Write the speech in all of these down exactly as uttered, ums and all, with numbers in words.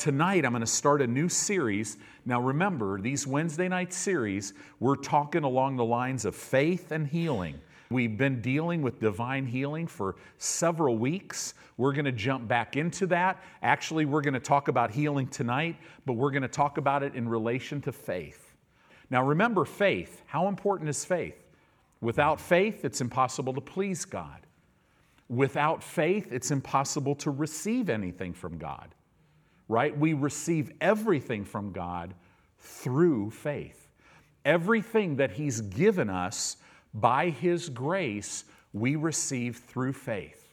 tonight I'm going to start a new series. Now remember, these Wednesday night series, we're talking along the lines of faith and healing. We've been dealing with divine healing for several weeks. We're going to jump back into that. Actually, we're going to talk about healing tonight, but we're going to talk about it in relation to faith. Now remember faith. How important is faith? Without faith, it's impossible to please God. Without faith, it's impossible to receive anything from God, right? We receive everything from God through faith. Everything that He's given us by His grace, we receive through faith.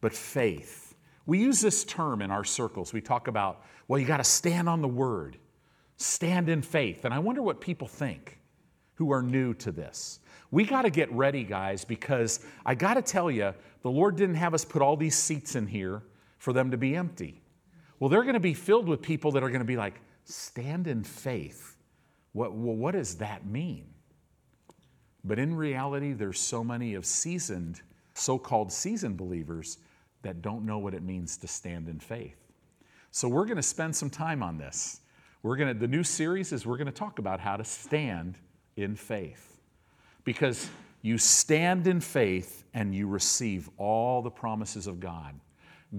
But faith, we use this term in our circles. We talk about, well, you got to stand on the Word, stand in faith. And I wonder what people think who are new to this. We got to get ready, guys, because I got to tell you, the Lord didn't have us put all these seats in here for them to be empty. Well, they're going to be filled with people that are going to be like, stand in faith. What, well, what does that mean? But in reality, there's so many of seasoned, so-called seasoned believers that don't know what it means to stand in faith. So we're going to spend some time on this. We're going to, the new series is we're going to talk about how to stand in faith. Because you stand in faith and you receive all the promises of God.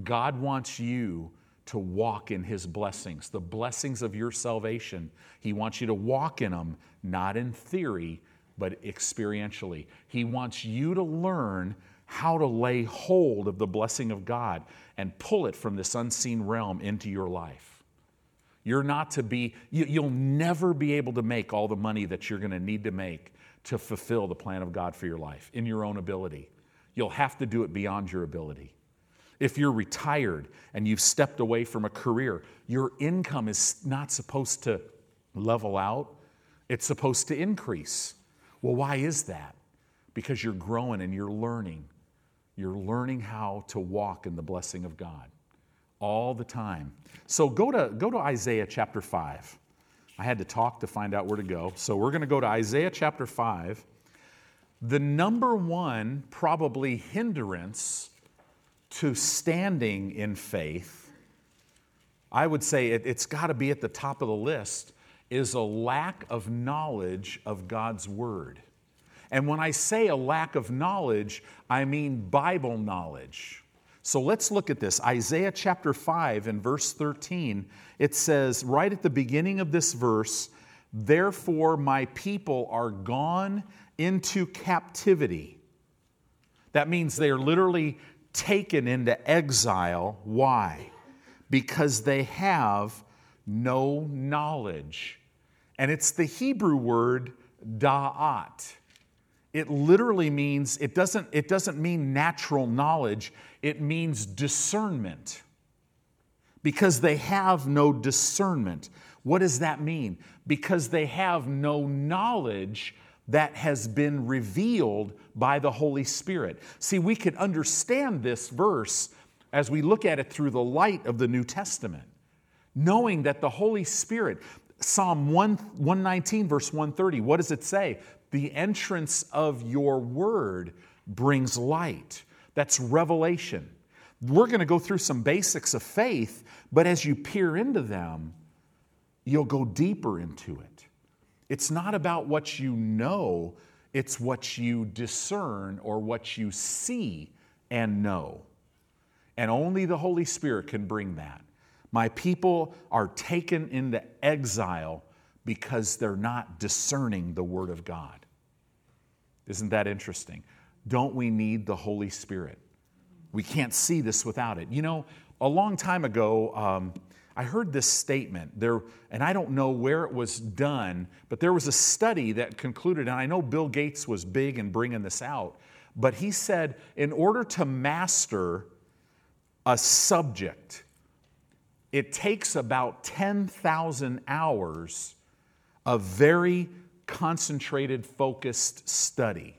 God wants you to walk in His blessings, the blessings of your salvation. He wants you to walk in them, not in theory, but experientially. He wants you to learn how to lay hold of the blessing of God and pull it from this unseen realm into your life. You're not to be, you, you'll never be able to make all the money that you're going to need to make to fulfill the plan of God for your life in your own ability. You'll have to do it beyond your ability. If you're retired and you've stepped away from a career, your income is not supposed to level out. It's supposed to increase. Well, why is that? Because you're growing and you're learning. You're learning how to walk in the blessing of God all the time. So go to go to Isaiah chapter five. I had to talk to find out where to go. So we're going to go to Isaiah chapter five. The number one probably hindrance to standing in faith, I would say it, it's got to be at the top of the list, is a lack of knowledge of God's Word. And when I say a lack of knowledge, I mean Bible knowledge. So let's look at this. Isaiah chapter five and verse thirteen, it says right at the beginning of this verse, therefore my people are gone into captivity. That means they are literally taken into exile. Why? Because they have no knowledge. And it's the Hebrew word da'at. It literally means, it doesn't, it doesn't mean natural knowledge, it means discernment. Because they have no discernment. What does that mean? Because they have no knowledge that has been revealed by the Holy Spirit. See, we can understand this verse as we look at it through the light of the New Testament, knowing that the Holy Spirit, Psalm one nineteen, verse one thirty, what does it say? The entrance of your word brings light. That's revelation. We're going to go through some basics of faith, but as you peer into them, you'll go deeper into it. It's not about what you know, it's what you discern or what you see and know. And only the Holy Spirit can bring that. My people are taken into exile because they're not discerning the Word of God. Isn't that interesting? Don't we need the Holy Spirit? We can't see this without it. You know, a long time ago, um, I heard this statement there, and I don't know where it was done, but there was a study that concluded, and I know Bill Gates was big in bringing this out, but he said, in order to master a subject, it takes about ten thousand hours of very concentrated, focused study.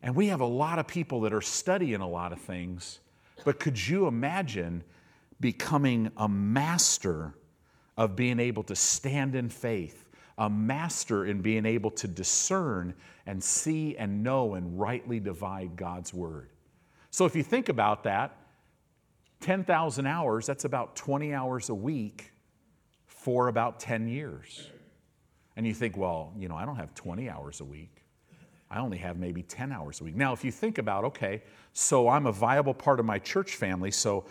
And we have a lot of people that are studying a lot of things, but could you imagine becoming a master of being able to stand in faith, a master in being able to discern and see and know and rightly divide God's Word? So if you think about that, ten thousand hours, that's about twenty hours a week for about ten years. And you think, well, you know, I don't have twenty hours a week. I only have maybe ten hours a week. Now, if you think about, okay, so I'm a viable part of my church family, so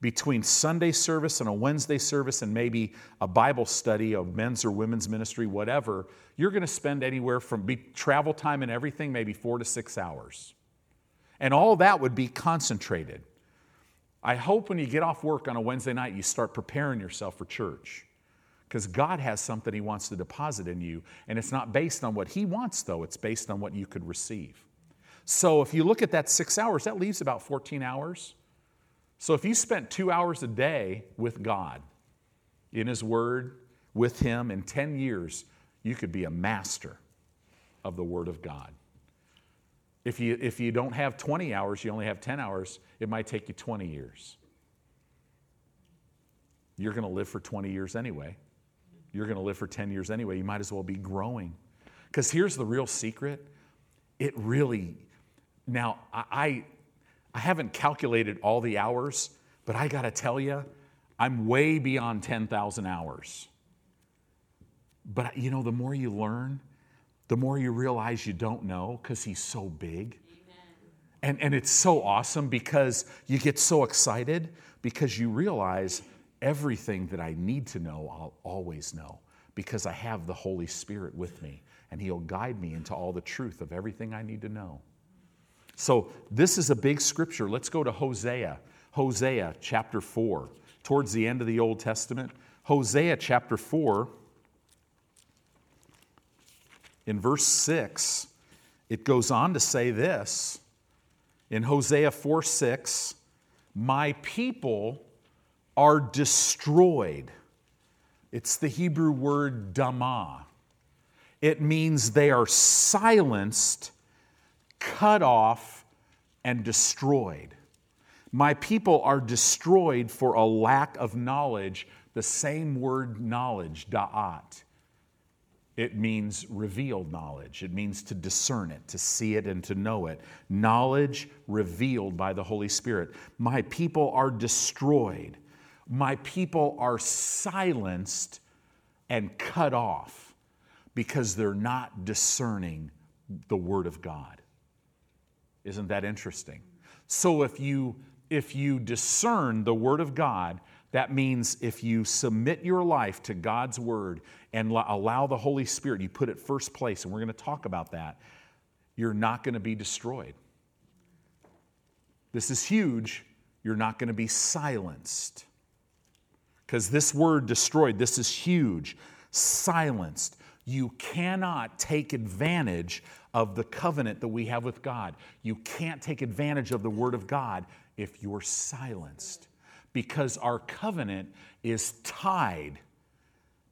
between Sunday service and a Wednesday service and maybe a Bible study of men's or women's ministry, whatever, you're going to spend anywhere from be, travel time and everything, maybe four to six hours. And all that would be concentrated. I hope when you get off work on a Wednesday night, you start preparing yourself for church, because God has something He wants to deposit in you, and it's not based on what He wants, though. It's based on what you could receive. So if you look at that six hours, that leaves about fourteen hours. So if you spent two hours a day with God, in His Word, with Him, in ten years, you could be a master of the Word of God. If you, if you don't have twenty hours, you only have ten hours, it might take you twenty years. You're going to live for twenty years anyway. You're going to live for ten years anyway. You might as well be growing. Because here's the real secret. It really, now I... I I haven't calculated all the hours, but I got to tell you, I'm way beyond ten thousand hours. But, you know, the more you learn, the more you realize you don't know, because He's so big. Amen. And, and it's so awesome, because you get so excited because you realize everything that I need to know, I'll always know, because I have the Holy Spirit with me, and He'll guide me into all the truth of everything I need to know. So this is a big scripture. Let's go to Hosea. Hosea chapter four, towards the end of the Old Testament. Hosea chapter four, in verse six, it goes on to say this. In Hosea four six, my people are destroyed. It's the Hebrew word damah. It means they are silenced, cut off, and destroyed. My people are destroyed for a lack of knowledge. The same word knowledge, da'at. It means revealed knowledge. It means to discern it, to see it, and to know it. Knowledge revealed by the Holy Spirit. My people are destroyed. My people are silenced and cut off because they're not discerning the Word of God. Isn't that interesting? So if you if you discern the Word of God, that means if you submit your life to God's Word and allow the Holy Spirit, you put it first place, and we're going to talk about that, you're not going to be destroyed. This is huge. You're not going to be silenced. Because this word destroyed, this is huge. Silenced. You cannot take advantage of the covenant that we have with God. You can't take advantage of the Word of God if you're silenced, because our covenant is tied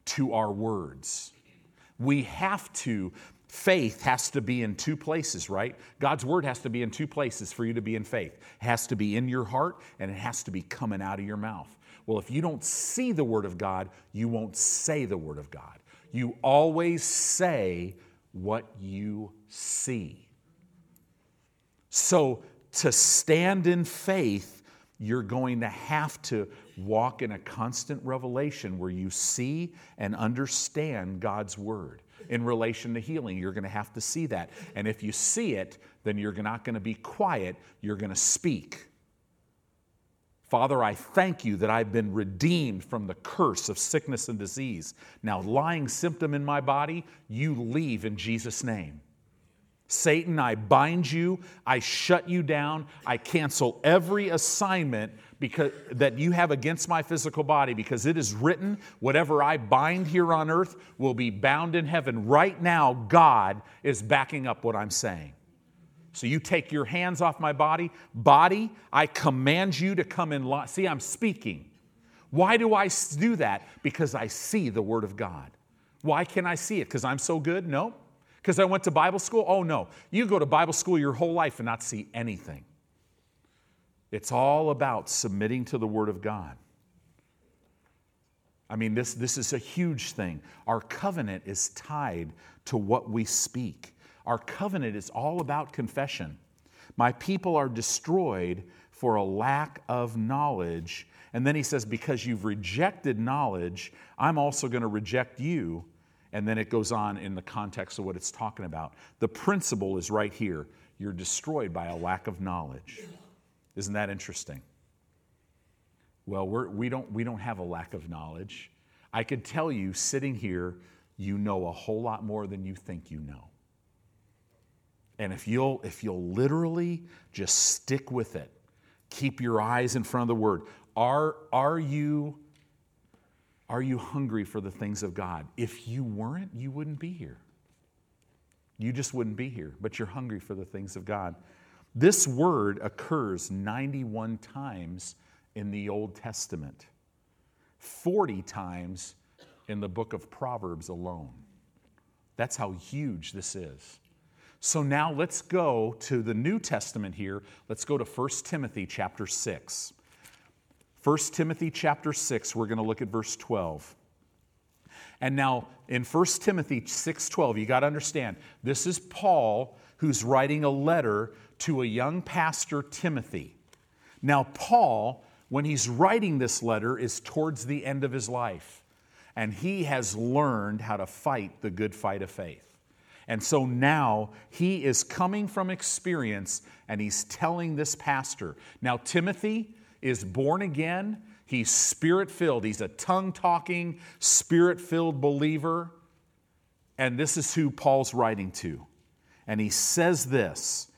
to our words. We have to, faith has to be in two places, right? God's Word has to be in two places for you to be in faith. It has to be in your heart, and it has to be coming out of your mouth. Well, if you don't see the Word of God, you won't say the Word of God. You always say what you see. So to stand in faith, you're going to have to walk in a constant revelation where you see and understand God's Word. In relation to healing, you're going to have to see that. And if you see it, then you're not going to be quiet. You're going to speak. Father, I thank you that I've been redeemed from the curse of sickness and disease. Now, lying symptom in my body, you leave in Jesus' name. Satan, I bind you. I shut you down. I cancel every assignment because, that you have against my physical body, because it is written, whatever I bind here on earth will be bound in heaven. Right now, God is backing up what I'm saying. So you take your hands off my body. Body, I command you to come in line. See, I'm speaking. Why do I do that? Because I see the Word of God. Why can I see it? Because I'm so good? No. Because I went to Bible school? Oh, no. You go to Bible school your whole life and not see anything. It's all about submitting to the Word of God. I mean, this, this is a huge thing. Our covenant is tied to what we speak. Our covenant is all about confession. My people are destroyed for a lack of knowledge. And then he says, because you've rejected knowledge, I'm also going to reject you. And then it goes on in the context of what it's talking about. The principle is right here. You're destroyed by a lack of knowledge. Isn't that interesting? Well, we're, we don't, we don't have a lack of knowledge. I could tell you, sitting here, you know a whole lot more than you think you know. And if you'll, if you'll literally just stick with it, keep your eyes in front of the Word. Are, are you... Are you hungry for the things of God? If you weren't, you wouldn't be here. You just wouldn't be here, but you're hungry for the things of God. This word occurs ninety-one times in the Old Testament, forty times in the book of Proverbs alone. That's how huge this is. So now let's go to the New Testament here. Let's go to First Timothy chapter six. First Timothy chapter six, we're going to look at verse twelve. And now in First Timothy six twelve, you got to understand, this is Paul who's writing a letter to a young pastor, Timothy. Now Paul, when he's writing this letter, is towards the end of his life. And he has learned how to fight the good fight of faith. And so now he is coming from experience and he's telling this pastor. Now Timothy is born again, he's spirit-filled, he's a tongue-talking, spirit-filled believer, and this is who Paul's writing to. And he says this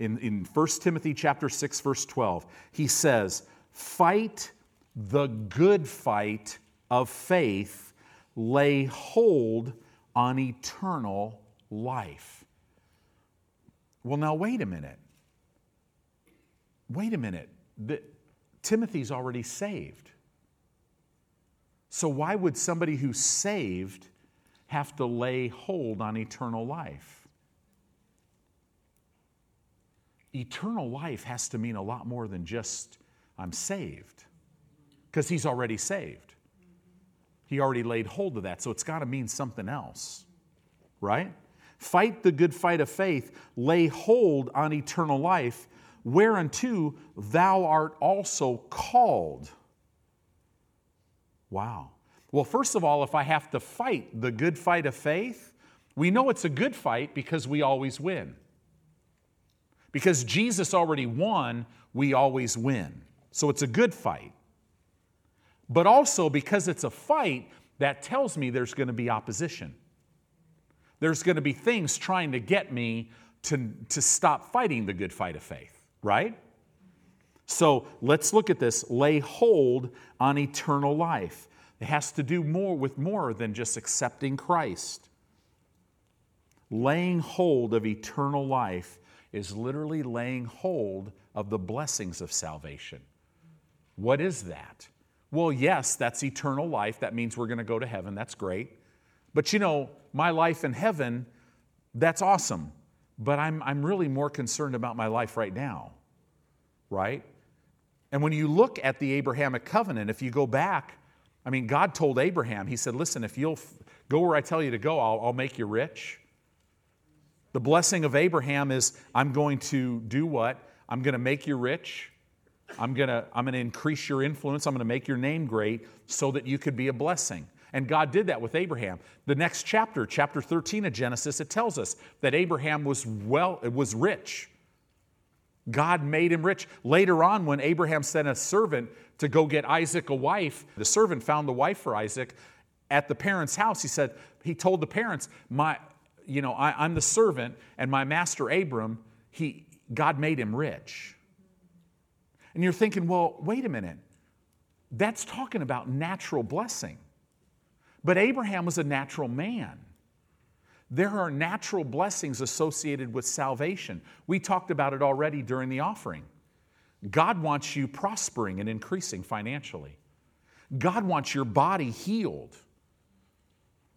in, in First Timothy chapter six, verse twelve. He says, "Fight the good fight of faith, lay hold on eternal life." Well, now wait a minute. Wait a minute. The, Timothy's already saved. So why would somebody who's saved have to lay hold on eternal life? Eternal life has to mean a lot more than just, I'm saved. Because he's already saved. He already laid hold of that, so it's got to mean something else. Right? Fight the good fight of faith, lay hold on eternal life, whereunto thou art also called. Wow. Well, first of all, if I have to fight the good fight of faith, we know it's a good fight because we always win. Because Jesus already won, we always win. So it's a good fight. But also because it's a fight, that tells me there's going to be opposition. There's going to be things trying to get me to, to stop fighting the good fight of faith. Right? So let's look at this. Lay hold on eternal life. It has to do more with more than just accepting Christ. Laying hold of eternal life is literally laying hold of the blessings of salvation. What is that? Well, yes, that's eternal life. That means we're going to go to heaven. That's great. But you know, my life in heaven, that's awesome. But I'm, I'm really more concerned about my life right now, right? And when you look at the Abrahamic covenant, if you go back, I mean, God told Abraham, he said, listen, if you'll f- go where I tell you to go, I'll, I'll make you rich. The blessing of Abraham is, I'm going to do what? I'm going to make you rich. I'm going to, I'm going to increase your influence. I'm going to make your name great so that you could be a blessing. And God did that with Abraham. The next chapter, chapter thirteen of Genesis, it tells us that Abraham was well, was rich. God made him rich. Later on, when Abraham sent a servant to go get Isaac a wife, the servant found the wife for Isaac at the parents' house. He said, he told the parents, "My, you know, I, I'm the servant, and my master Abram, he, God made him rich." And you're thinking, well, wait a minute. That's talking about natural blessing. But Abraham was a natural man. There are natural blessings associated with salvation. We talked about it already during the offering. God wants you prospering and increasing financially. God wants your body healed.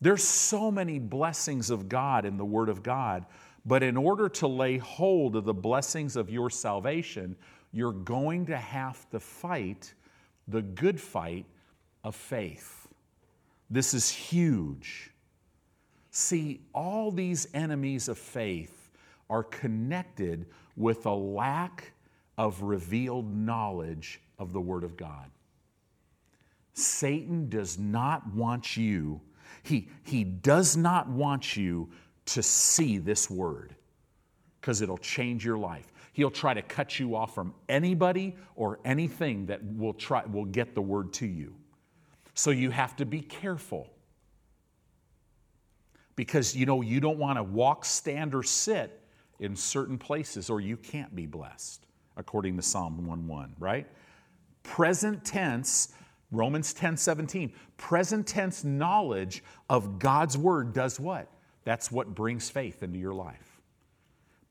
There's so many blessings of God in the Word of God, but in order to lay hold of the blessings of your salvation, you're going to have to fight the good fight of faith. This is huge. See, all these enemies of faith are connected with a lack of revealed knowledge of the Word of God. Satan does not want you, he, he does not want you to see this Word, because it'll change your life. He'll try to cut you off from anybody or anything that will try will get the Word to you. So you have to be careful, because you know you don't want to walk, stand, or sit in certain places, or you can't be blessed, according to Psalm one one, right? Present tense, Romans ten seventeen, present tense knowledge of God's Word does what? That's what brings faith into your life.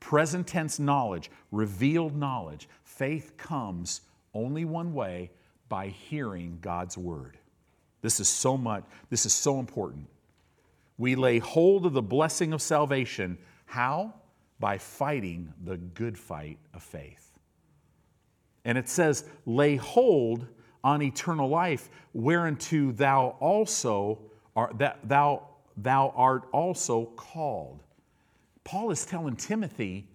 Present tense knowledge, revealed knowledge. Faith comes only one way, by hearing God's Word. This is so much, this is so important. We lay hold of the blessing of salvation. How? By fighting the good fight of faith. And it says, lay hold on eternal life, whereunto thou also art, that thou, thou art also called. Paul is telling Timothy,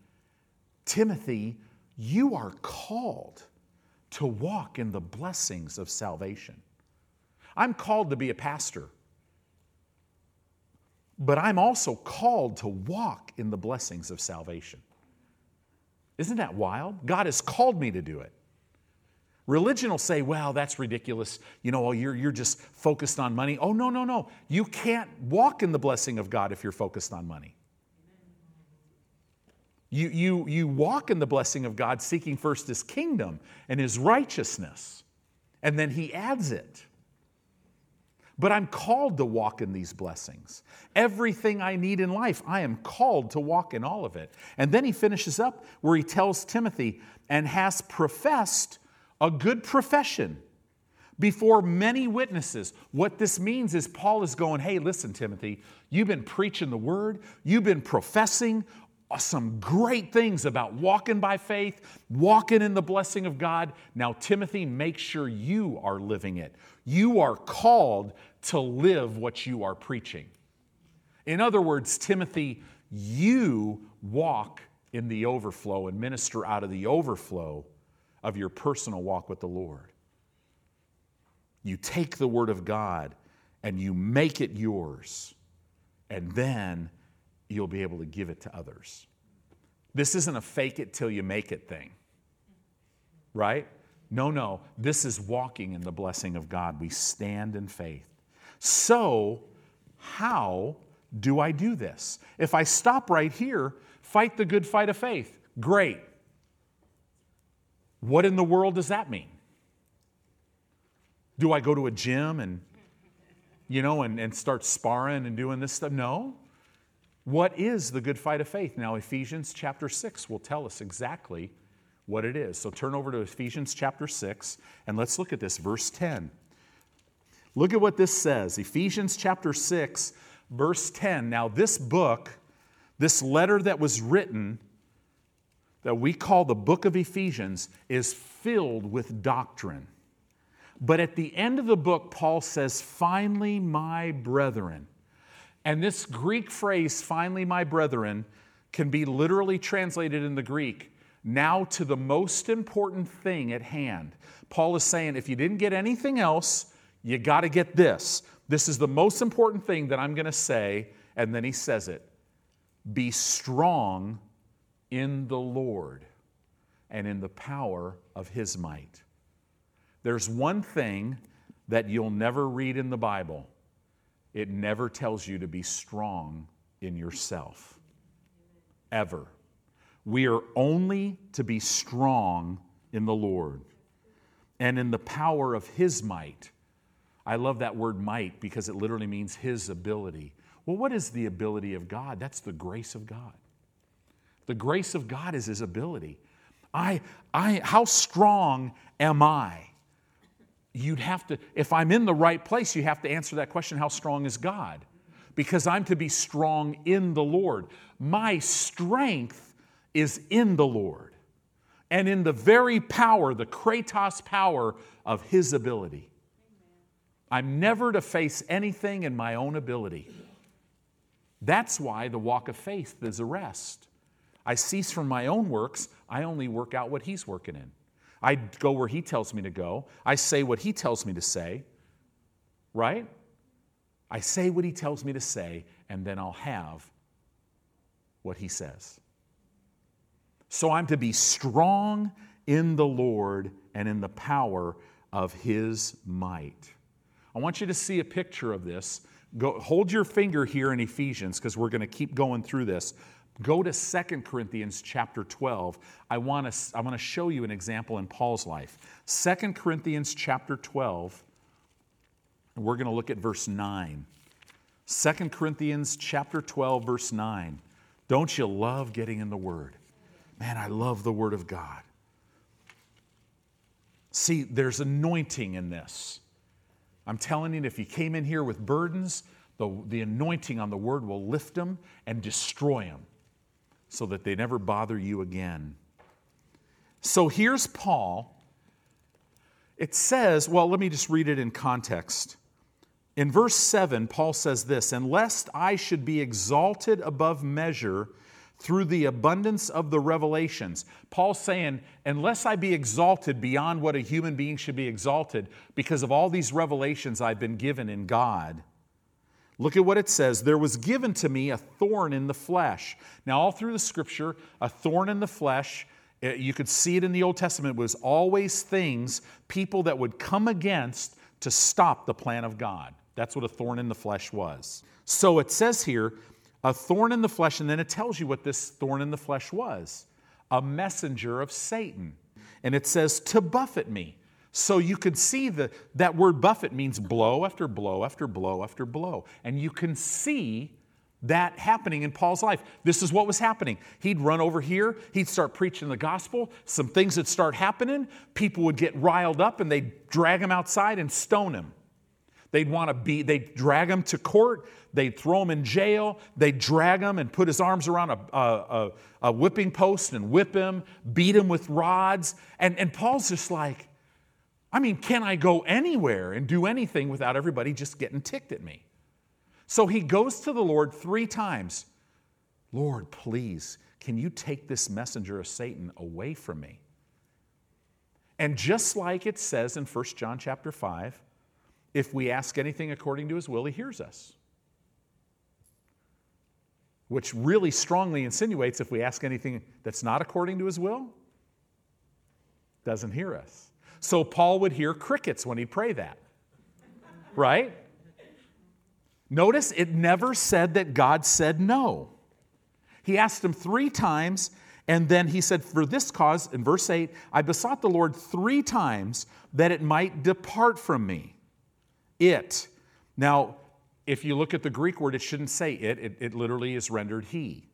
Timothy, you are called to walk in the blessings of salvation. I'm called to be a pastor, but I'm also called to walk in the blessings of salvation. Isn't that wild? God has called me to do it. Religion will say, well, that's ridiculous. You know, you're, you're just focused on money. Oh, no, no, no. You can't walk in the blessing of God if you're focused on money. You, you, you walk in the blessing of God seeking first His kingdom and His righteousness, and then He adds it. But I'm called to walk in these blessings. Everything I need in life, I am called to walk in all of it. And then he finishes up where he tells Timothy, and has professed a good profession before many witnesses. What this means is Paul is going, hey, listen, Timothy, you've been preaching the Word, you've been professing some great things about walking by faith, walking in the blessing of God. Now, Timothy, make sure you are living it. You are called to live what you are preaching. In other words, Timothy, you walk in the overflow and minister out of the overflow of your personal walk with the Lord. You take the Word of God and you make it yours, and then you'll be able to give it to others. This isn't a fake it till you make it thing, right? No, no, this is walking in the blessing of God. We stand in faith. So how do I do this? If I stop right here, fight the good fight of faith, great. What in the world does that mean? Do I go to a gym and, you know, and, and start sparring and doing this stuff? No. What is the good fight of faith? Now, Ephesians chapter six will tell us exactly what it is. So turn over to Ephesians chapter six, and let's look at this, verse ten. Look at what this says, Ephesians chapter six, verse ten. Now, this book, this letter that was written, that we call the book of Ephesians, is filled with doctrine. But at the end of the book, Paul says, finally, my brethren. And this Greek phrase, finally, my brethren, can be literally translated in the Greek, now to the most important thing at hand. Paul is saying, if you didn't get anything else, you got to get this. This is the most important thing that I'm going to say. And then he says it, be strong in the Lord and in the power of His might. There's one thing that you'll never read in the Bible. It never tells you to be strong in yourself, ever. We are only to be strong in the Lord and in the power of His might. I love that word might, because it literally means His ability. Well, what is the ability of God? That's the grace of God. The grace of God is His ability. I, I, how strong am I? You'd have to, if I'm in the right place, you have to answer that question, how strong is God? Because I'm to be strong in the Lord. My strength is in the Lord and in the very power, the kratos power of His ability. I'm never to face anything in my own ability. That's why the walk of faith is a rest. I cease from my own works. I only work out what he's working in. I go where he tells me to go. I say what he tells me to say, right? I say what he tells me to say, and then I'll have what he says. So I'm to be strong in the Lord and in the power of his might. I want you to see a picture of this. Go, hold your finger here in Ephesians, because we're going to keep going through this. Go to Second Corinthians chapter twelve. I want to I want to show you an example in Paul's life. Second Corinthians chapter twelve, and we're going to look at verse nine. Second Corinthians chapter twelve, verse nine. Don't you love getting in the Word? Man, I love the Word of God. See, there's anointing in this. I'm telling you, if you came in here with burdens, the, the anointing on the Word will lift them and destroy them so that they never bother you again. So here's Paul. It says, well, let me just read it in context. In verse seven, Paul says this, "And lest I should be exalted above measure through the abundance of the revelations." Paul's saying, unless I be exalted beyond what a human being should be exalted because of all these revelations I've been given in God. Look at what it says. "There was given to me a thorn in the flesh." Now, all through the Scripture, a thorn in the flesh, you could see it in the Old Testament, was always things, people that would come against to stop the plan of God. That's what a thorn in the flesh was. So it says here, a thorn in the flesh, and then it tells you what this thorn in the flesh was. A messenger of Satan. And it says, "to buffet me." So you could see the, that word buffet means blow after blow after blow after blow. And you can see that happening in Paul's life. This is what was happening. He'd run over here. He'd start preaching the gospel. Some things would start happening. People would get riled up, and they'd drag him outside and stone him. They'd want to be, they'd drag him to court, they'd throw him in jail, they'd drag him and put his arms around a, a, a whipping post and whip him, beat him with rods. And, and Paul's just like, I mean, can I go anywhere and do anything without everybody just getting ticked at me? So he goes to the Lord three times. "Lord, please, can you take this messenger of Satan away from me?" And just like it says in First John chapter five, if we ask anything according to his will, he hears us. Which really strongly insinuates if we ask anything that's not according to his will, doesn't hear us. So Paul would hear crickets when he'd pray that. Right? Notice it never said that God said no. He asked him three times, and then he said, "For this cause," in verse eight, "I besought the Lord three times that it might depart from me." It. Now, if you look at the Greek word, it shouldn't say it. It, it literally is rendered he.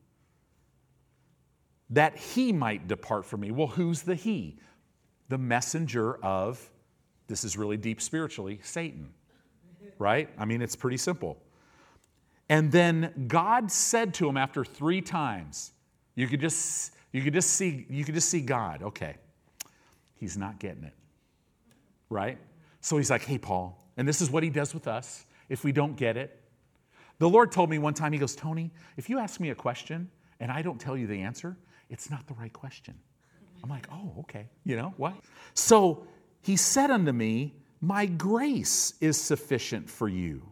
"That he might depart from me." Well, who's the he? The messenger of, this is really deep spiritually, Satan. Right? I mean, it's pretty simple. And then God said to him after three times, you could just, you could just see, you could just see God. Okay. He's not getting it. Right? So he's like, "Hey, Paul," and this is what he does with us if we don't get it. The Lord told me one time, he goes, "Tony, if you ask me a question and I don't tell you the answer, it's not the right question." I'm like, "Oh, okay, you know, what?" "So he said unto me, my grace is sufficient for you.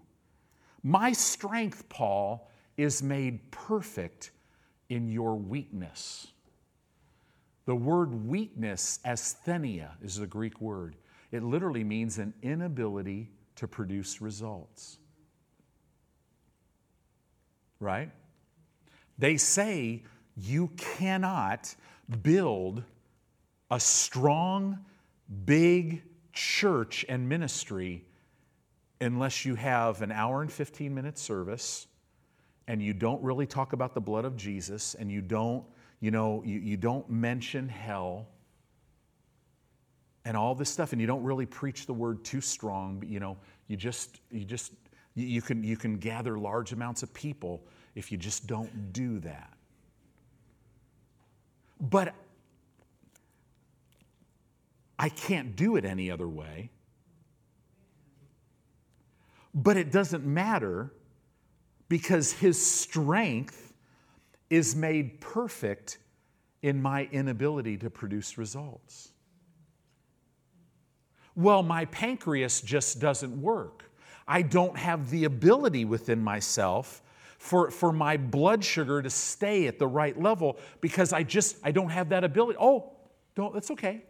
My strength, Paul, is made perfect in your weakness." The word weakness, asthenia, is the Greek word. It literally means an inability to produce results. Right? They say you cannot build a strong, big church and ministry unless you have an hour and fifteen minute service and you don't really talk about the blood of Jesus and you don't, you know, you, you don't mention hell. And all this stuff, and you don't really preach the word too strong, but you know, you just, you just, you can, you can gather large amounts of people if you just don't do that. But I can't do it any other way. But it doesn't matter because his strength is made perfect in my inability to produce results. Well, my pancreas just doesn't work. I don't have the ability within myself for, for my blood sugar to stay at the right level because I just, I don't have that ability. Oh, don't, that's okay.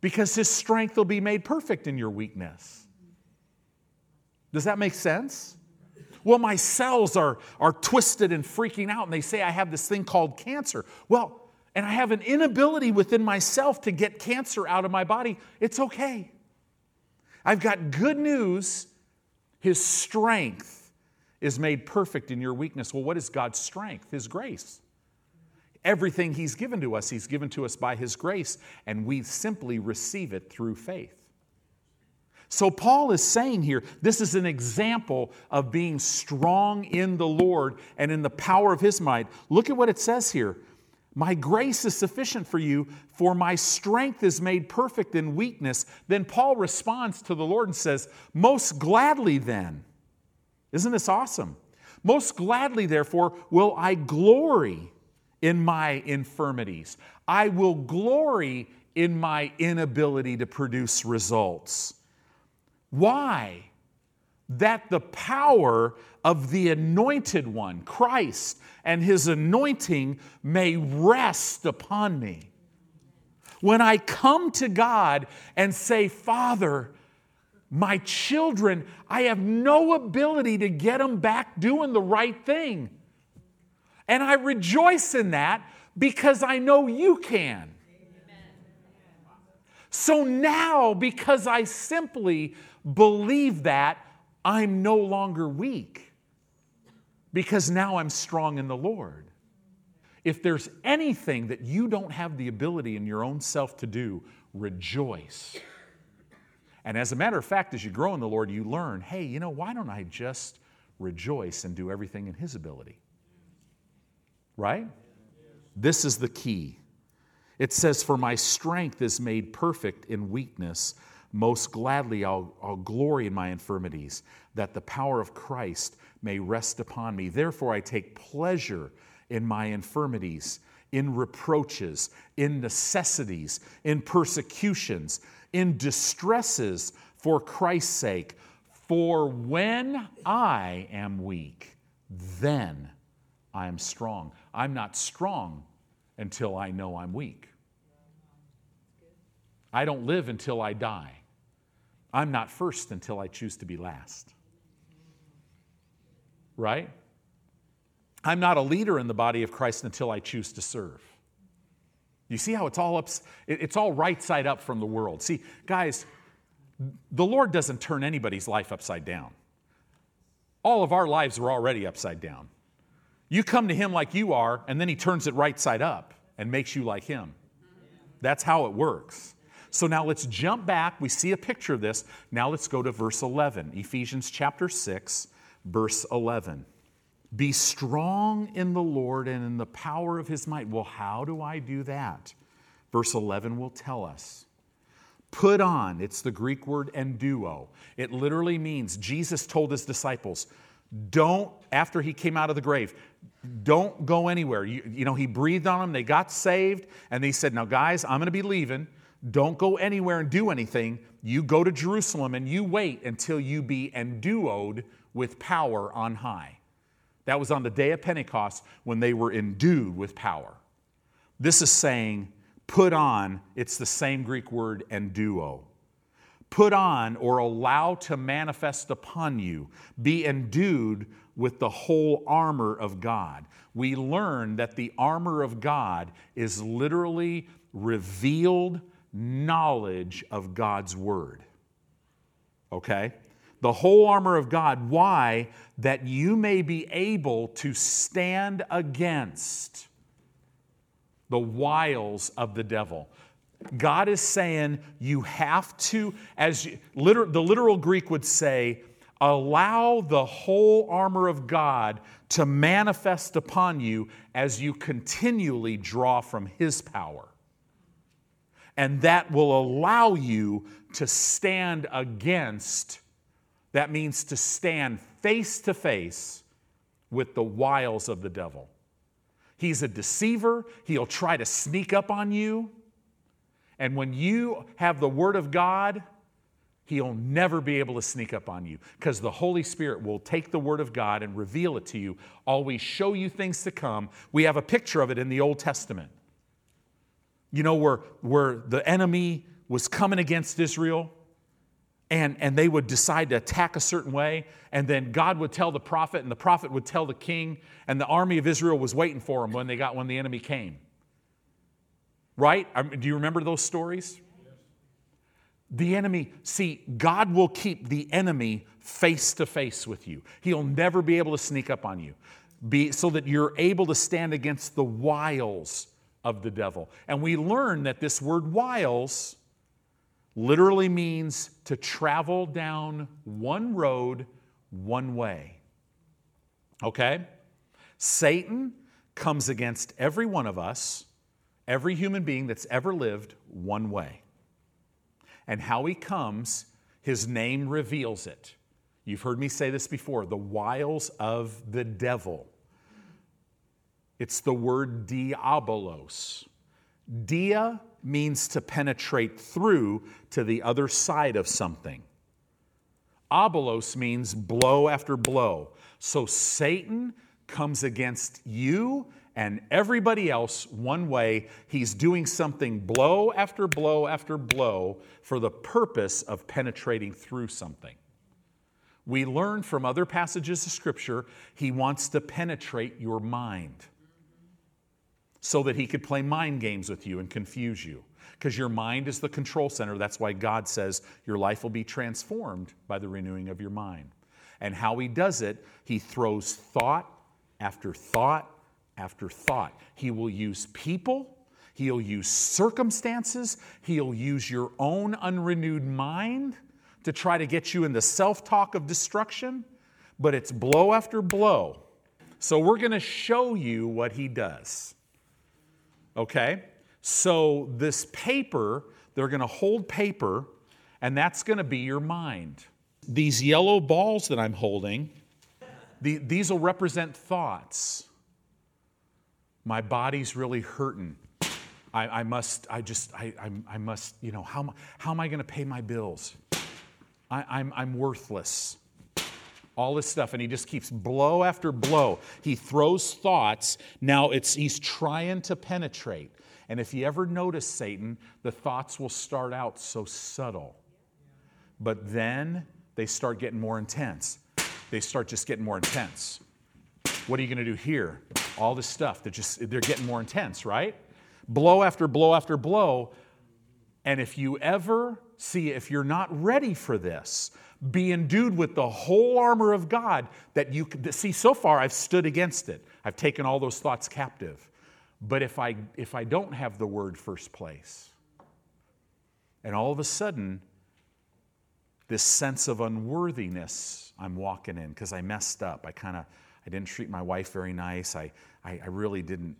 Because His strength will be made perfect in your weakness. Does that make sense? Well, my cells are, are twisted and freaking out, and they say I have this thing called cancer. Well, and I have an inability within myself to get cancer out of my body. It's okay. I've got good news. His strength is made perfect in your weakness. Well, what is God's strength? His grace. Everything He's given to us, He's given to us by His grace, and we simply receive it through faith. So Paul is saying here, this is an example of being strong in the Lord and in the power of His might. Look at what it says here. My grace is sufficient for you, for my strength is made perfect in weakness. Then Paul responds to the Lord and says, most gladly then, isn't this awesome? Most gladly, therefore, will I glory in my infirmities. I will glory in my inability to produce results. Why? That the power of the anointed one, Christ, and His anointing may rest upon me. When I come to God and say, Father, my children, I have no ability to get them back doing the right thing. And I rejoice in that because I know You can. So now, because I simply believe that, I'm no longer weak because now I'm strong in the Lord. If there's anything that you don't have the ability in your own self to do, rejoice. And as a matter of fact, as you grow in the Lord, you learn, hey, you know, why don't I just rejoice and do everything in His ability? Right? This is the key. It says, for my strength is made perfect in weakness. Most gladly I'll, I'll glory in my infirmities, that the power of Christ may rest upon me. Therefore I take pleasure in my infirmities, in reproaches, in necessities, in persecutions, in distresses for Christ's sake. For when I am weak, then I am strong. I'm not strong until I know I'm weak. I don't live until I die. I'm not first until I choose to be last. Right? I'm not a leader in the body of Christ until I choose to serve. You see how it's all ups, it's all right side up from the world. See, guys, the Lord doesn't turn anybody's life upside down. All of our lives were already upside down. You come to Him like you are, and then He turns it right side up and makes you like Him. That's how it works. So now let's jump back. We see a picture of this. Now let's go to verse eleven. Ephesians chapter six, verse eleven. Be strong in the Lord and in the power of His might. Well, how do I do that? Verse eleven will tell us. Put on, it's the Greek word enduo. It literally means, Jesus told His disciples, don't, after He came out of the grave, don't go anywhere. You, you know, He breathed on them, they got saved, and He said, now guys, I'm going to be leaving. Don't go anywhere and do anything. You go to Jerusalem and you wait until you be endued with power on high. That was on the day of Pentecost when they were endued with power. This is saying, put on, it's the same Greek word, enduo. Put on or allow to manifest upon you. Be endued with the whole armor of God. We learn that the armor of God is literally revealed knowledge of God's word. Okay? The whole armor of God. Why? That you may be able to stand against the wiles of the devil. God is saying you have to, as you, liter, the literal Greek would say, allow the whole armor of God to manifest upon you as you continually draw from His power. And that will allow you to stand against, that means to stand face to face with the wiles of the devil. He's a deceiver. He'll try to sneak up on you. And when you have the Word of God, He'll never be able to sneak up on you, because the Holy Spirit will take the Word of God and reveal it to you, always show you things to come. We have a picture of it in the Old Testament. You know, where, where the enemy was coming against Israel, and, and they would decide to attack a certain way, and then God would tell the prophet, and the prophet would tell the king, and the army of Israel was waiting for them when they got when the enemy came. Right? I mean, do you remember those stories? The enemy, see, God will keep the enemy face to face with you. He'll never be able to sneak up on you, be, so that you're able to stand against the wiles of the devil. And we learn that this word wiles literally means to travel down one road, one way. Okay? Satan comes against every one of us, every human being that's ever lived, one way. And how he comes, his name reveals it. You've heard me say this before, the wiles of the devil. It's the word diabolos. Dia means to penetrate through to the other side of something. Abolos means blow after blow. So Satan comes against you and everybody else one way. He's doing something blow after blow after blow for the purpose of penetrating through something. We learn from other passages of Scripture, he wants to penetrate your mind so that he could play mind games with you and confuse you, because your mind is the control center. That's why God says your life will be transformed by the renewing of your mind. And how he does it, he throws thought after thought after thought. He will use people, he'll use circumstances, he'll use your own unrenewed mind to try to get you in the self-talk of destruction, but it's blow after blow. So we're going to show you what he does. Okay? So this paper, they're going to hold paper, and that's going to be your mind. These yellow balls that I'm holding, the, these will represent thoughts. My body's really hurting. I, I must, I just, I, I, I must, you know, how, how am I going to pay my bills? I, I'm, I'm worthless. All this stuff. And he just keeps blow after blow. He throws thoughts. Now it's, he's trying to penetrate. And if you ever notice Satan, the thoughts will start out so subtle. But then they start getting more intense. They start just getting more intense. What are you going to do here? All this stuff. They're just, they're getting more intense, right? Blow after blow after blow. And if you ever see, if you're not ready for this, be endued with the whole armor of God that you could see. So far, I've stood against it. I've taken all those thoughts captive. But if I, if I don't have the word first place, and all of a sudden, this sense of unworthiness I'm walking in because I messed up. I kind of, I didn't treat my wife very nice. I, I, I really didn't,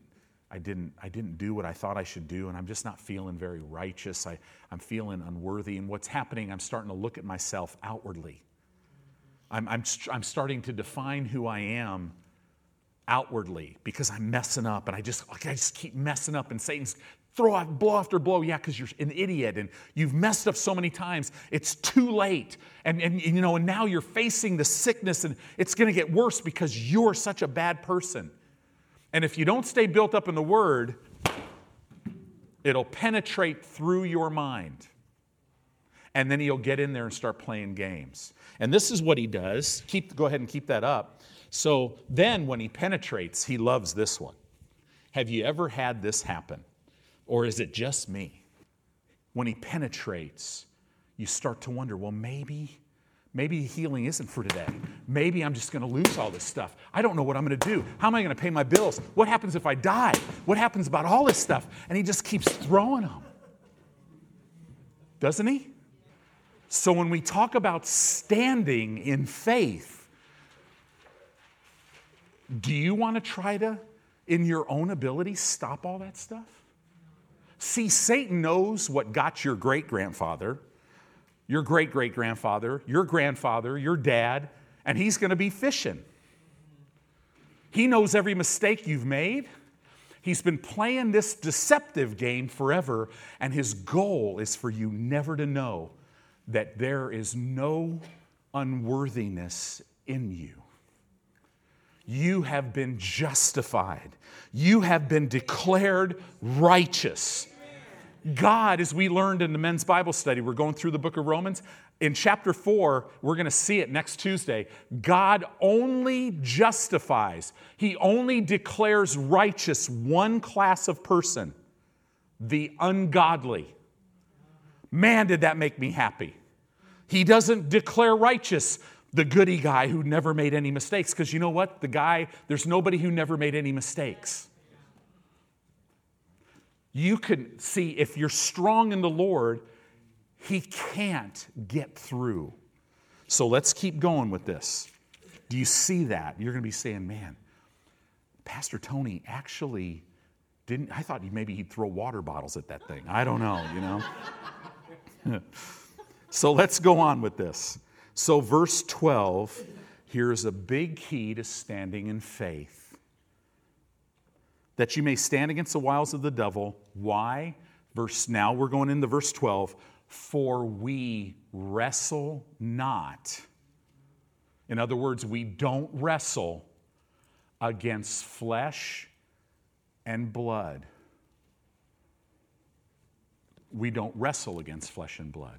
I didn't, I didn't do what I thought I should do, and I'm just not feeling very righteous. I, I'm feeling unworthy. And what's happening, I'm starting to look at myself outwardly. I'm, I'm, I'm starting to define who I am outwardly because I'm messing up, and I just, like, I just keep messing up, and Satan's throw out blow after blow. Yeah, because you're an idiot, and you've messed up so many times. It's too late, and and you know, and now you're facing the sickness, and it's going to get worse because you're such a bad person. And if you don't stay built up in the Word, it'll penetrate through your mind, and then he'll get in there and start playing games. And this is what he does. Keep go ahead and keep that up. So then, when he penetrates, he loves this one. Have you ever had this happen? Or is it just me? When he penetrates, you start to wonder, well, maybe, maybe healing isn't for today. Maybe I'm just going to lose all this stuff. I don't know what I'm going to do. How am I going to pay my bills? What happens if I die? What happens about all this stuff? And he just keeps throwing them. Doesn't he? So when we talk about standing in faith, do you want to try to, in your own ability, stop all that stuff? See, Satan knows what got your great-grandfather, your great-great-grandfather, your grandfather, your dad, and he's going to be fishing. He knows every mistake you've made. He's been playing this deceptive game forever, and his goal is for you never to know that there is no unworthiness in you. You have been justified. You have been declared righteous. God, as we learned in the men's Bible study, we're going through the book of Romans. In chapter four, we're going to see it next Tuesday. God only justifies. He only declares righteous one class of person, the ungodly. Man, did that make me happy. He doesn't declare righteous the goody guy who never made any mistakes. Because you know what? The guy, there's nobody who never made any mistakes. You can see if you're strong in the Lord, he can't get through. So let's keep going with this. Do you see that? You're going to be saying, man, Pastor Tony actually didn't, I thought maybe he'd throw water bottles at that thing. I don't know, you know. So let's go on with this. So verse twelve, here's a big key to standing in faith. That you may stand against the wiles of the devil. Why? Verse, now we're going into verse twelve. For we wrestle not. In other words, we don't wrestle against flesh and blood. We don't wrestle against flesh and blood.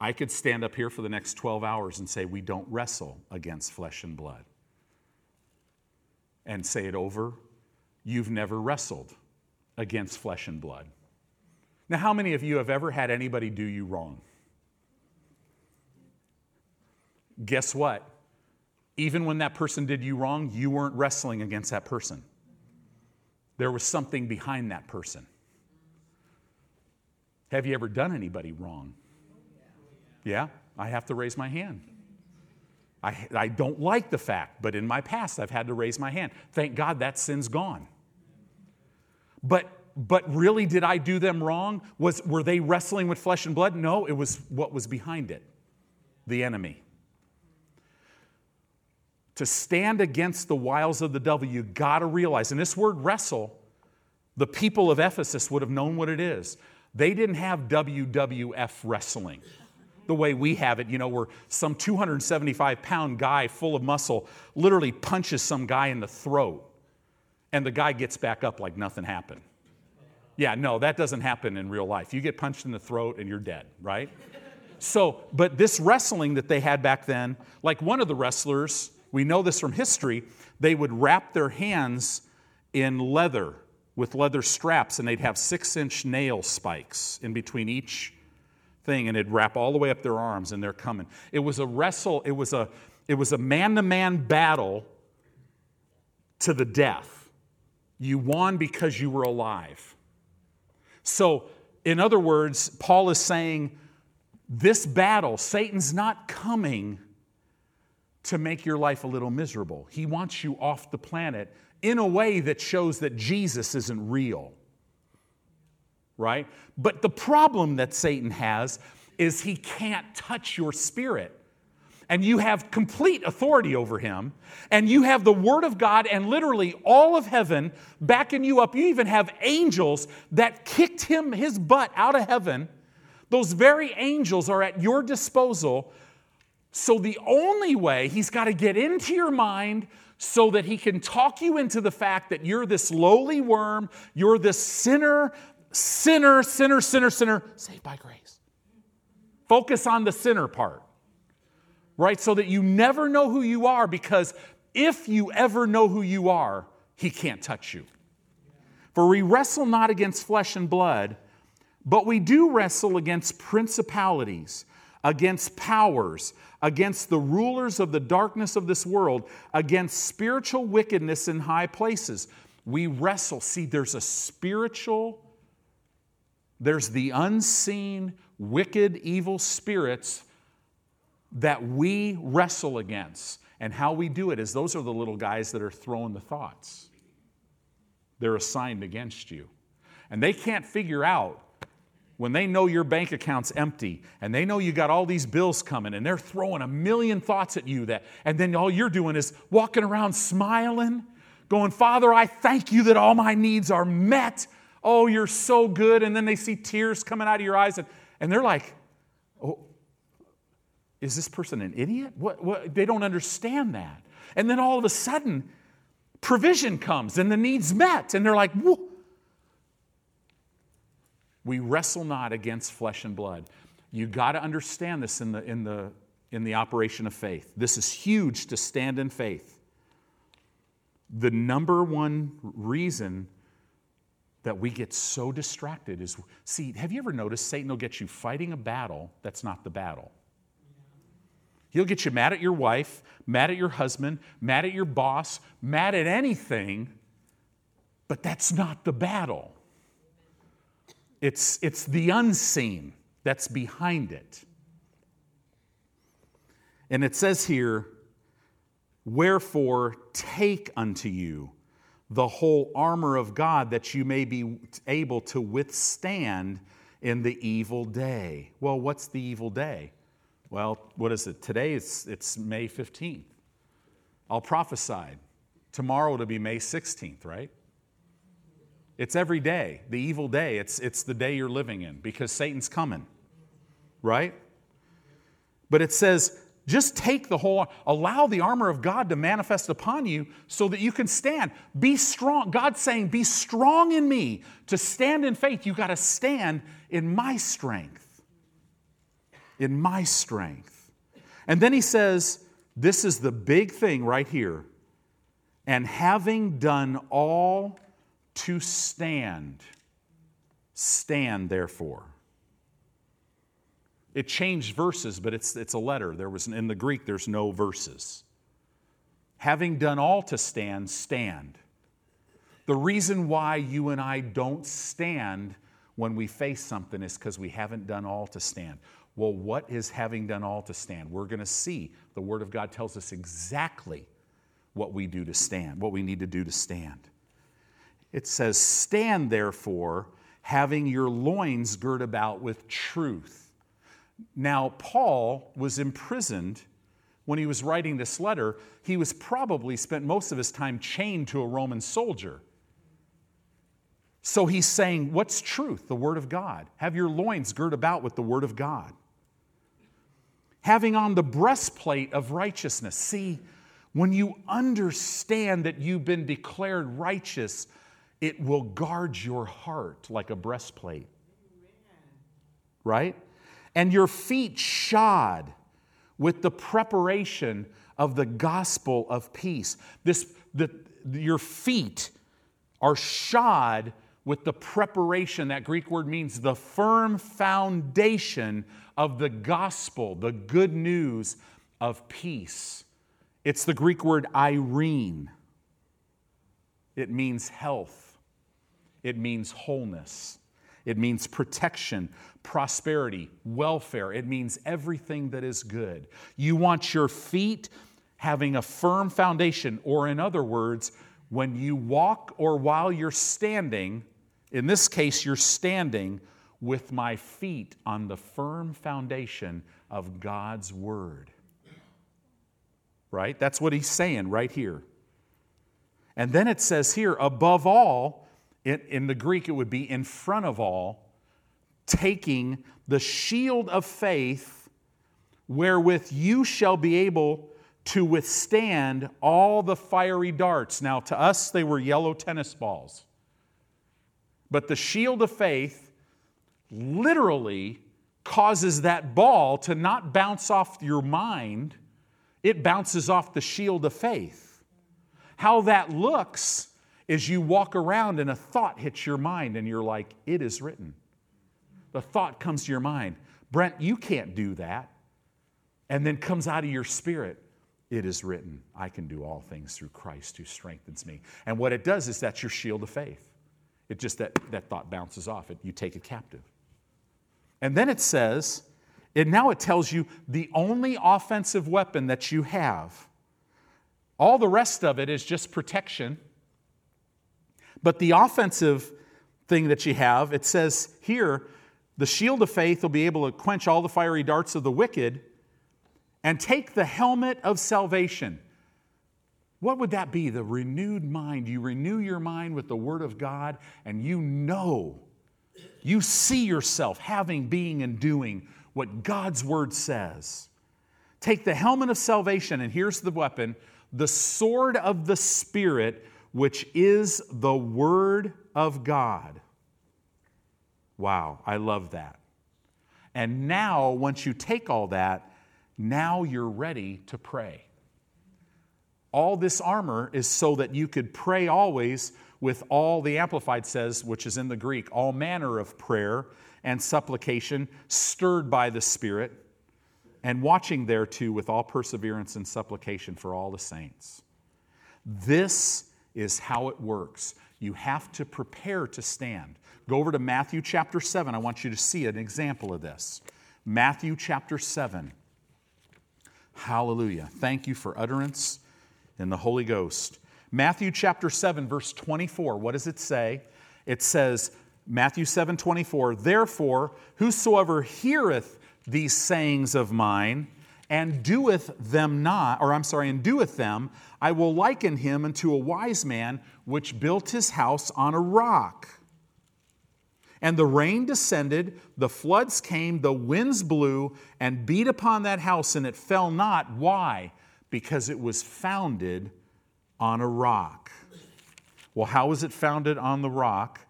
I could stand up here for the next twelve hours and say we don't wrestle against flesh and blood. And say it over, you've never wrestled against flesh and blood. Now, how many of you have ever had anybody do you wrong? Guess what? Even when that person did you wrong, you weren't wrestling against that person. There was something behind that person. Have you ever done anybody wrong? Yeah, I have to raise my hand. I, I don't like the fact, but in my past I've had to raise my hand. Thank God that sin's gone. But but really, did I do them wrong? Was were they wrestling with flesh and blood? No, it was what was behind it, the enemy. To stand against the wiles of the devil, you got to realize, and this word wrestle, the people of Ephesus would have known what it is. They didn't have W W F wrestling. The way we have it, you know, where some two hundred seventy-five pound guy full of muscle literally punches some guy in the throat and the guy gets back up like nothing happened. Yeah, no, that doesn't happen in real life. You get punched in the throat and you're dead, right? So, but this wrestling that they had back then, like one of the wrestlers, we know this from history, they would wrap their hands in leather with leather straps and they'd have six-inch nail spikes in between each thing, and it'd wrap all the way up their arms, and they're coming. It was a wrestle. It was a it was a man-to-man battle to the death. You won because you were alive. So, in other words, Paul is saying, this battle, Satan's not coming to make your life a little miserable. He wants you off the planet in a way that shows that Jesus isn't real. Right? But the problem that Satan has is he can't touch your spirit. And you have complete authority over him. And you have the Word of God and literally all of heaven backing you up. You even have angels that kicked him, his butt out of heaven. Those very angels are at your disposal. So the only way, he's got to get into your mind so that he can talk you into the fact that you're this lowly worm, you're this sinner, Sinner, sinner, sinner, sinner, saved by grace. Focus on the sinner part, right? So that you never know who you are, because if you ever know who you are, he can't touch you. For we wrestle not against flesh and blood, but we do wrestle against principalities, against powers, against the rulers of the darkness of this world, against spiritual wickedness in high places. We wrestle. See, there's a spiritual There's the unseen, wicked, evil spirits that we wrestle against. And how we do it is those are the little guys that are throwing the thoughts. They're assigned against you. And they can't figure out when they know your bank account's empty and they know you got all these bills coming and they're throwing a million thoughts at you that, and then all you're doing is walking around smiling, going, Father, I thank you that all my needs are met. Oh, you're so good. And then they see tears coming out of your eyes. And, and they're like, oh, is this person an idiot? What, what? They don't understand that. And then all of a sudden, provision comes and the need's met. And they're like, whoa. We wrestle not against flesh and blood. You got to understand this in the, in the, in the operation of faith. This is huge to stand in faith. The number one reason that we get so distracted is, see, have you ever noticed Satan will get you fighting a battle that's not the battle? He'll get you mad at your wife, mad at your husband, mad at your boss, mad at anything, but that's not the battle. It's, it's the unseen that's behind it. And it says here, wherefore take unto you the whole armor of God that you may be able to withstand in the evil day. Well, what's the evil day? Well, what is it? Today it's, it's May fifteenth. I'll prophesy. Tomorrow it'll be May sixteenth, right? It's every day, the evil day. It's, it's the day you're living in because Satan's coming, right? But it says, just take the whole, allow the armor of God to manifest upon you so that you can stand. Be strong. God's saying, be strong in me. To stand in faith, you got to stand in my strength. In my strength. And then he says, this is the big thing right here. And having done all to stand, stand therefore. It changed verses, but it's, it's a letter. There was, in the Greek, there's no verses. Having done all to stand, stand. The reason why you and I don't stand when we face something is because we haven't done all to stand. Well, what is having done all to stand? We're going to see. The Word of God tells us exactly what we do to stand, what we need to do to stand. It says, stand therefore, having your loins girt about with truth. Now, Paul was imprisoned when he was writing this letter. He was probably spent most of his time chained to a Roman soldier. So he's saying, what's truth? The Word of God. Have your loins girt about with the Word of God. Having on the breastplate of righteousness. See, when you understand that you've been declared righteous, it will guard your heart like a breastplate. Right? And your feet shod with the preparation of the gospel of peace. This, the, your feet are shod with the preparation. That Greek word means the firm foundation of the gospel, the good news of peace. It's the Greek word eirene. It means health. It means wholeness. It means protection, prosperity, welfare. It means everything that is good. You want your feet having a firm foundation, or in other words, when you walk or while you're standing, in this case, you're standing with my feet on the firm foundation of God's Word. Right? That's what he's saying right here. And then it says here, above all, It, in the Greek, it would be in front of all, taking the shield of faith wherewith you shall be able to withstand all the fiery darts. Now, to us, they were yellow tennis balls. But the shield of faith literally causes that ball to not bounce off your mind. It bounces off the shield of faith. How that looks is you walk around and a thought hits your mind and you're like, it is written. The thought comes to your mind, Brent, you can't do that. And then comes out of your spirit, it is written, I can do all things through Christ who strengthens me. And what it does is that's your shield of faith. It just, that, that thought bounces off it. You take it captive. And then it says, and now it tells you the only offensive weapon that you have. All the rest of it is just protection. But the offensive thing that you have, it says here, the shield of faith will be able to quench all the fiery darts of the wicked and take the helmet of salvation. What would that be? The renewed mind. You renew your mind with the Word of God, and you know, you see yourself having, being, and doing what God's Word says. Take the helmet of salvation, and here's the weapon, the sword of the Spirit, which is the Word of God. Wow, I love that. And now, once you take all that, now you're ready to pray. All this armor is so that you could pray always with all, the Amplified says, which is in the Greek, all manner of prayer and supplication, stirred by the Spirit, and watching thereto with all perseverance and supplication for all the saints. This is how it works. You have to prepare to stand. Go over to Matthew chapter seven. I want you to see an example of this. Matthew chapter seven. Hallelujah. Thank you for utterance in the Holy Ghost. Matthew chapter seven, verse twenty-four. What does it say? It says, Matthew seven, twenty-four, therefore, whosoever heareth these sayings of mine, and doeth them not, or I'm sorry, and doeth them, I will liken him unto a wise man which built his house on a rock. And the rain descended, the floods came, the winds blew, and beat upon that house, and it fell not. Why? Because it was founded on a rock. Well, how was it founded on the rock?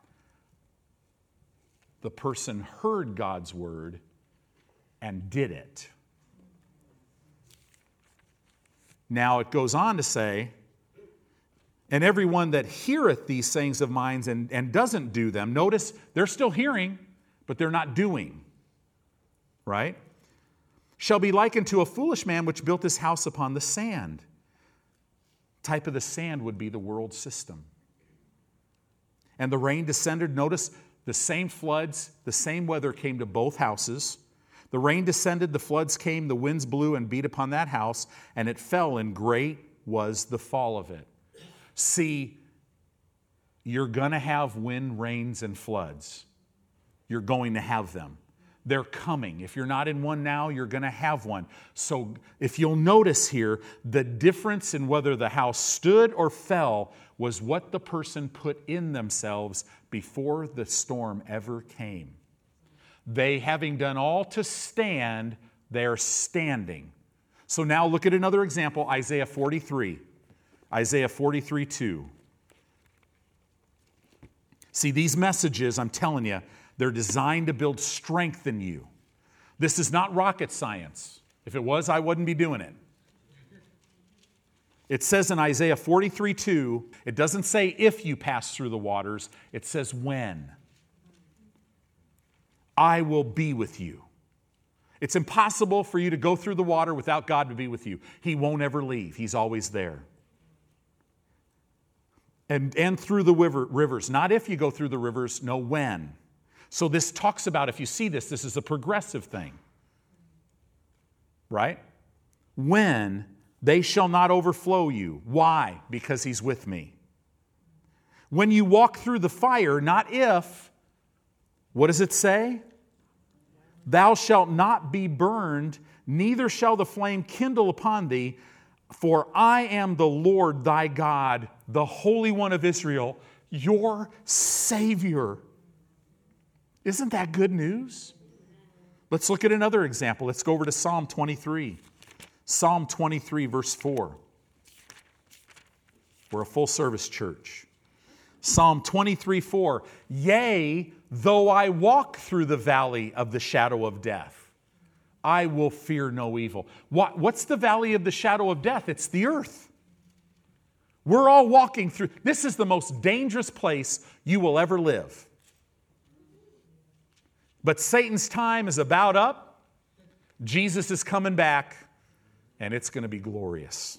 The person heard God's word and did it. Now it goes on to say, and everyone that heareth these sayings of mine and, and doesn't do them, notice they're still hearing, but they're not doing, right? Shall be likened to a foolish man which built his house upon the sand. Type of the sand would be the world system. And the rain descended. Notice the same floods, the same weather came to both houses. The rain descended, the floods came, the winds blew and beat upon that house, and it fell, and great was the fall of it. See, you're going to have wind, rains, and floods. You're going to have them. They're coming. If you're not in one now, you're going to have one. So if you'll notice here, the difference in whether the house stood or fell was what the person put in themselves before the storm ever came. They, having done all to stand, they're standing. So now look at another example, Isaiah forty-three. Isaiah forty-three, two. See, these messages, I'm telling you, they're designed to build strength in you. This is not rocket science. If it was, I wouldn't be doing it. It says in Isaiah forty-three two, it doesn't say if you pass through the waters, it says when. I will be with you. It's impossible for you to go through the water without God to be with you. He won't ever leave. He's always there. And, and through the river, rivers. Not if you go through the rivers, no when. So this talks about, if you see this, this is a progressive thing. Right? When they shall not overflow you. Why? Because he's with me. When you walk through the fire, not if. What does it say? Thou shalt not be burned, neither shall the flame kindle upon thee. For I am the Lord thy God, the Holy One of Israel, your Savior. Isn't that good news? Let's look at another example. Let's go over to Psalm twenty-three. Psalm twenty-three, verse four. We're a full service church. Psalm twenty-three, four. Yea, though I walk through the valley of the shadow of death, I will fear no evil. What, what's the valley of the shadow of death? It's the earth. We're all walking through. This is the most dangerous place you will ever live. But Satan's time is about up. Jesus is coming back, and it's going to be glorious.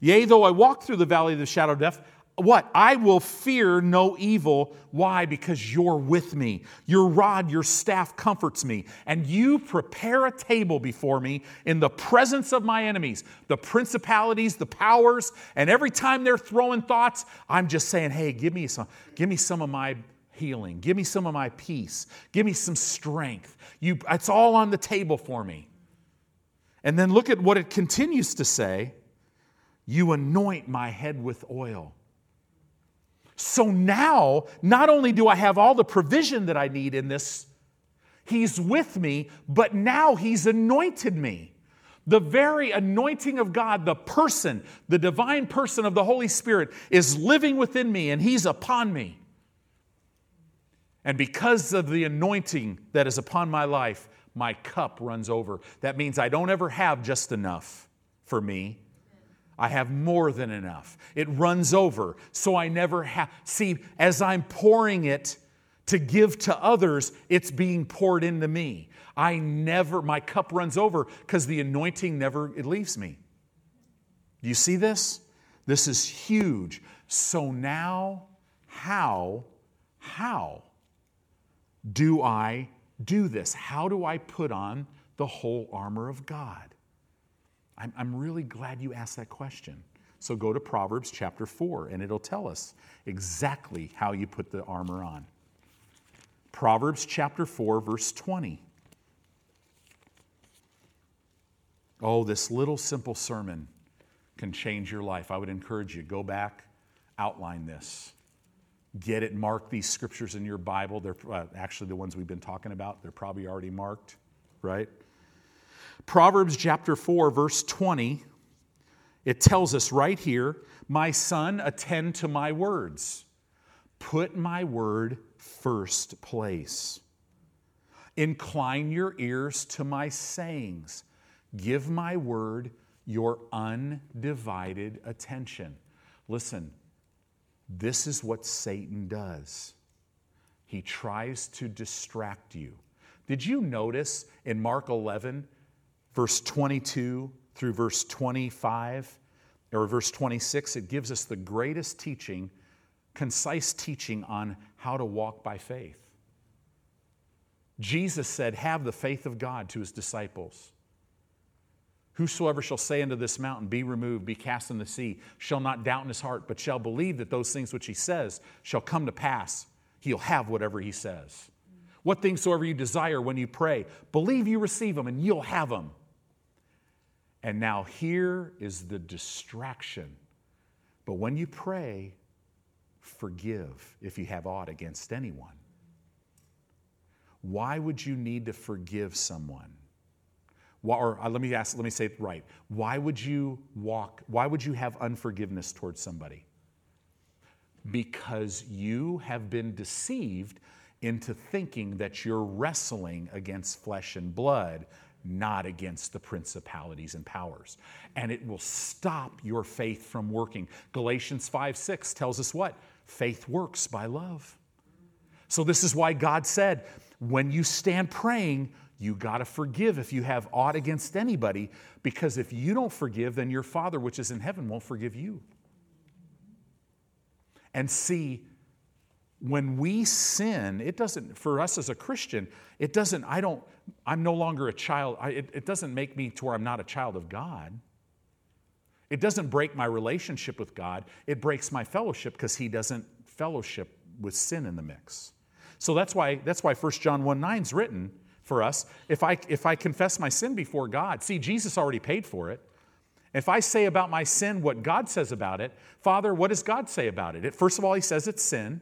Yea, though I walk through the valley of the shadow of death, what? I will fear no evil. Why? Because you're with me. Your rod, your staff comforts me. And you prepare a table before me in the presence of my enemies, the principalities, the powers. And every time they're throwing thoughts, I'm just saying, hey, give me some, give me some of my healing. Give me some of my peace. Give me some strength. You, it's all on the table for me. And then look at what it continues to say. You anoint my head with oil. So now, not only do I have all the provision that I need in this, he's with me, but now he's anointed me. The very anointing of God, the person, the divine person of the Holy Spirit is living within me and he's upon me. And because of the anointing that is upon my life, my cup runs over. That means I don't ever have just enough for me. I have more than enough. It runs over, so I never have. See, as I'm pouring it to give to others, it's being poured into me. I never, my cup runs over because the anointing never, it leaves me. Do you see this? This is huge. So now, how, how do I do this? How do I put on the whole armor of God? I'm, I'm really glad you asked that question. So go to Proverbs chapter four, and it'll tell us exactly how you put the armor on. Proverbs chapter four, verse twenty. Oh, this little simple sermon can change your life. I would encourage you, go back, outline this. Get it, mark these scriptures in your Bible. They're uh, actually the ones we've been talking about. They're probably already marked, right? Proverbs chapter four, verse twenty, it tells us right here, my son, attend to my words. Put my word first place. Incline your ears to my sayings. Give my word your undivided attention. Listen, this is what Satan does. He tries to distract you. Did you notice in Mark eleven, verse twenty-two through verse twenty-five, or verse twenty-six, it gives us the greatest teaching, concise teaching on how to walk by faith. Jesus said, have the faith of God to his disciples. Whosoever shall say unto this mountain, be removed, be cast in the sea, shall not doubt in his heart, but shall believe that those things which he says shall come to pass. He'll have whatever he says. What things soever you desire when you pray, believe you receive them and you'll have them. And now here is the distraction. But when you pray, forgive if you have aught against anyone. Why would you need to forgive someone? Why, or let me ask, let me say it right. Why would you walk, why would you have unforgiveness towards somebody? Because you have been deceived into thinking that you're wrestling against flesh and blood, not against the principalities and powers. And it will stop your faith from working. Galatians five six tells us what? Faith works by love. So this is why God said, when you stand praying, you got to forgive if you have aught against anybody, because if you don't forgive, then your Father which is in heaven won't forgive you. And see, when we sin, it doesn't, for us as a Christian, it doesn't, I don't, I'm no longer a child, I, it, it doesn't make me to where I'm not a child of God. It doesn't break my relationship with God, it breaks my fellowship because he doesn't fellowship with sin in the mix. So that's why, that's why First John one nine is written for us. If I, if I confess my sin before God, see, Jesus already paid for it. If I say about my sin what God says about it, Father, what does God say about it? It first of all, he says it's sin.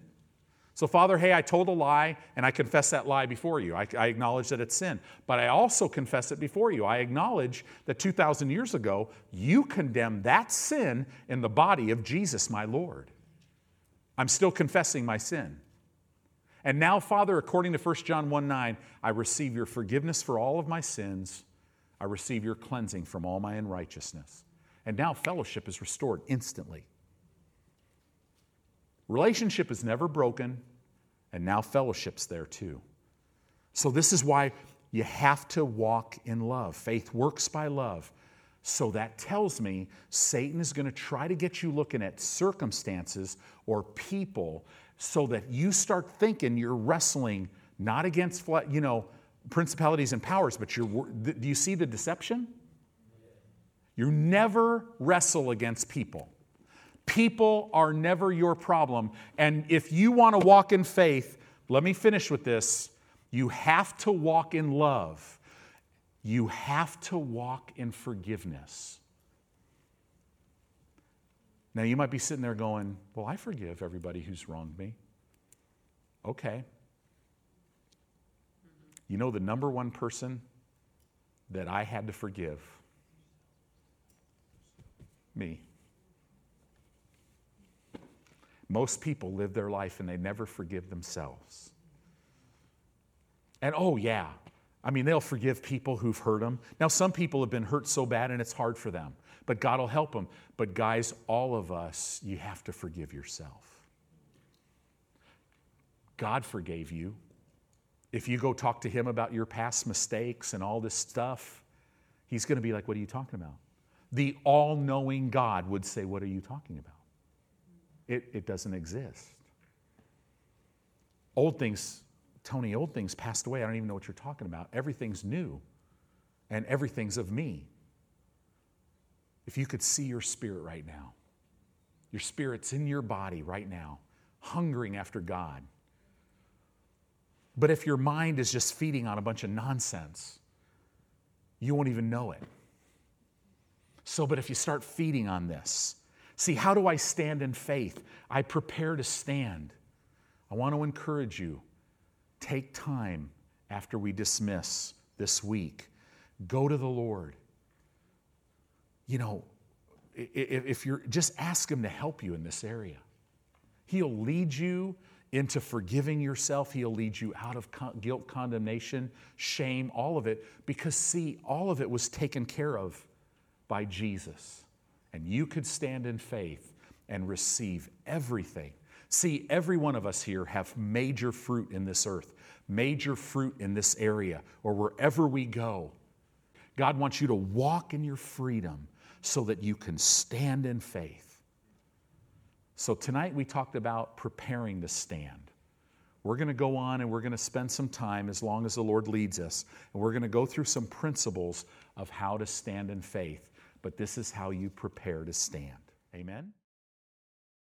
So, Father, hey, I told a lie, and I confess that lie before you. I, I acknowledge that it's sin. But I also confess it before you. I acknowledge that two thousand years ago, you condemned that sin in the body of Jesus, my Lord. I'm still confessing my sin. And now, Father, according to First John one nine, I receive your forgiveness for all of my sins. I receive your cleansing from all my unrighteousness. And now fellowship is restored instantly. Relationship is never broken. And now fellowship's there too. So this is why you have to walk in love. Faith works by love. So that tells me Satan is going to try to get you looking at circumstances or people so that you start thinking you're wrestling not against, you know, principalities and powers, but you're, do you see the deception? You never wrestle against people. People are never your problem. And if you want to walk in faith, let me finish with this. You have to walk in love. You have to walk in forgiveness. Now, you might be sitting there going, well, I forgive everybody who's wronged me. Okay. You know the number one person that I had to forgive? Me. Most people live their life and they never forgive themselves. And oh yeah, I mean, they'll forgive people who've hurt them. Now, some people have been hurt so bad and it's hard for them, but God will help them. But guys, all of us, you have to forgive yourself. God forgave you. If you go talk to him about your past mistakes and all this stuff, he's going to be like, what are you talking about? The all-knowing God would say, what are you talking about? It, it doesn't exist. Old things, Tony, old things passed away. I don't even know what you're talking about. Everything's new, and everything's of me. If you could see your spirit right now, your spirit's in your body right now, hungering after God. But if your mind is just feeding on a bunch of nonsense, you won't even know it. So, but if you start feeding on this, see, how do I stand in faith? I prepare to stand. I want to encourage you, take time after we dismiss this week. Go to the Lord. You know, if you're, just ask him to help you in this area. He'll lead you into forgiving yourself. He'll lead you out of guilt, condemnation, shame, all of it. Because see, all of it was taken care of by Jesus. And you could stand in faith and receive everything. See, every one of us here have major fruit in this earth, major fruit in this area, or wherever we go. God wants you to walk in your freedom so that you can stand in faith. So tonight we talked about preparing to stand. We're going to go on and we're going to spend some time, as long as the Lord leads us, and we're going to go through some principles of how to stand in faith. But this is how you prepare to stand. Amen?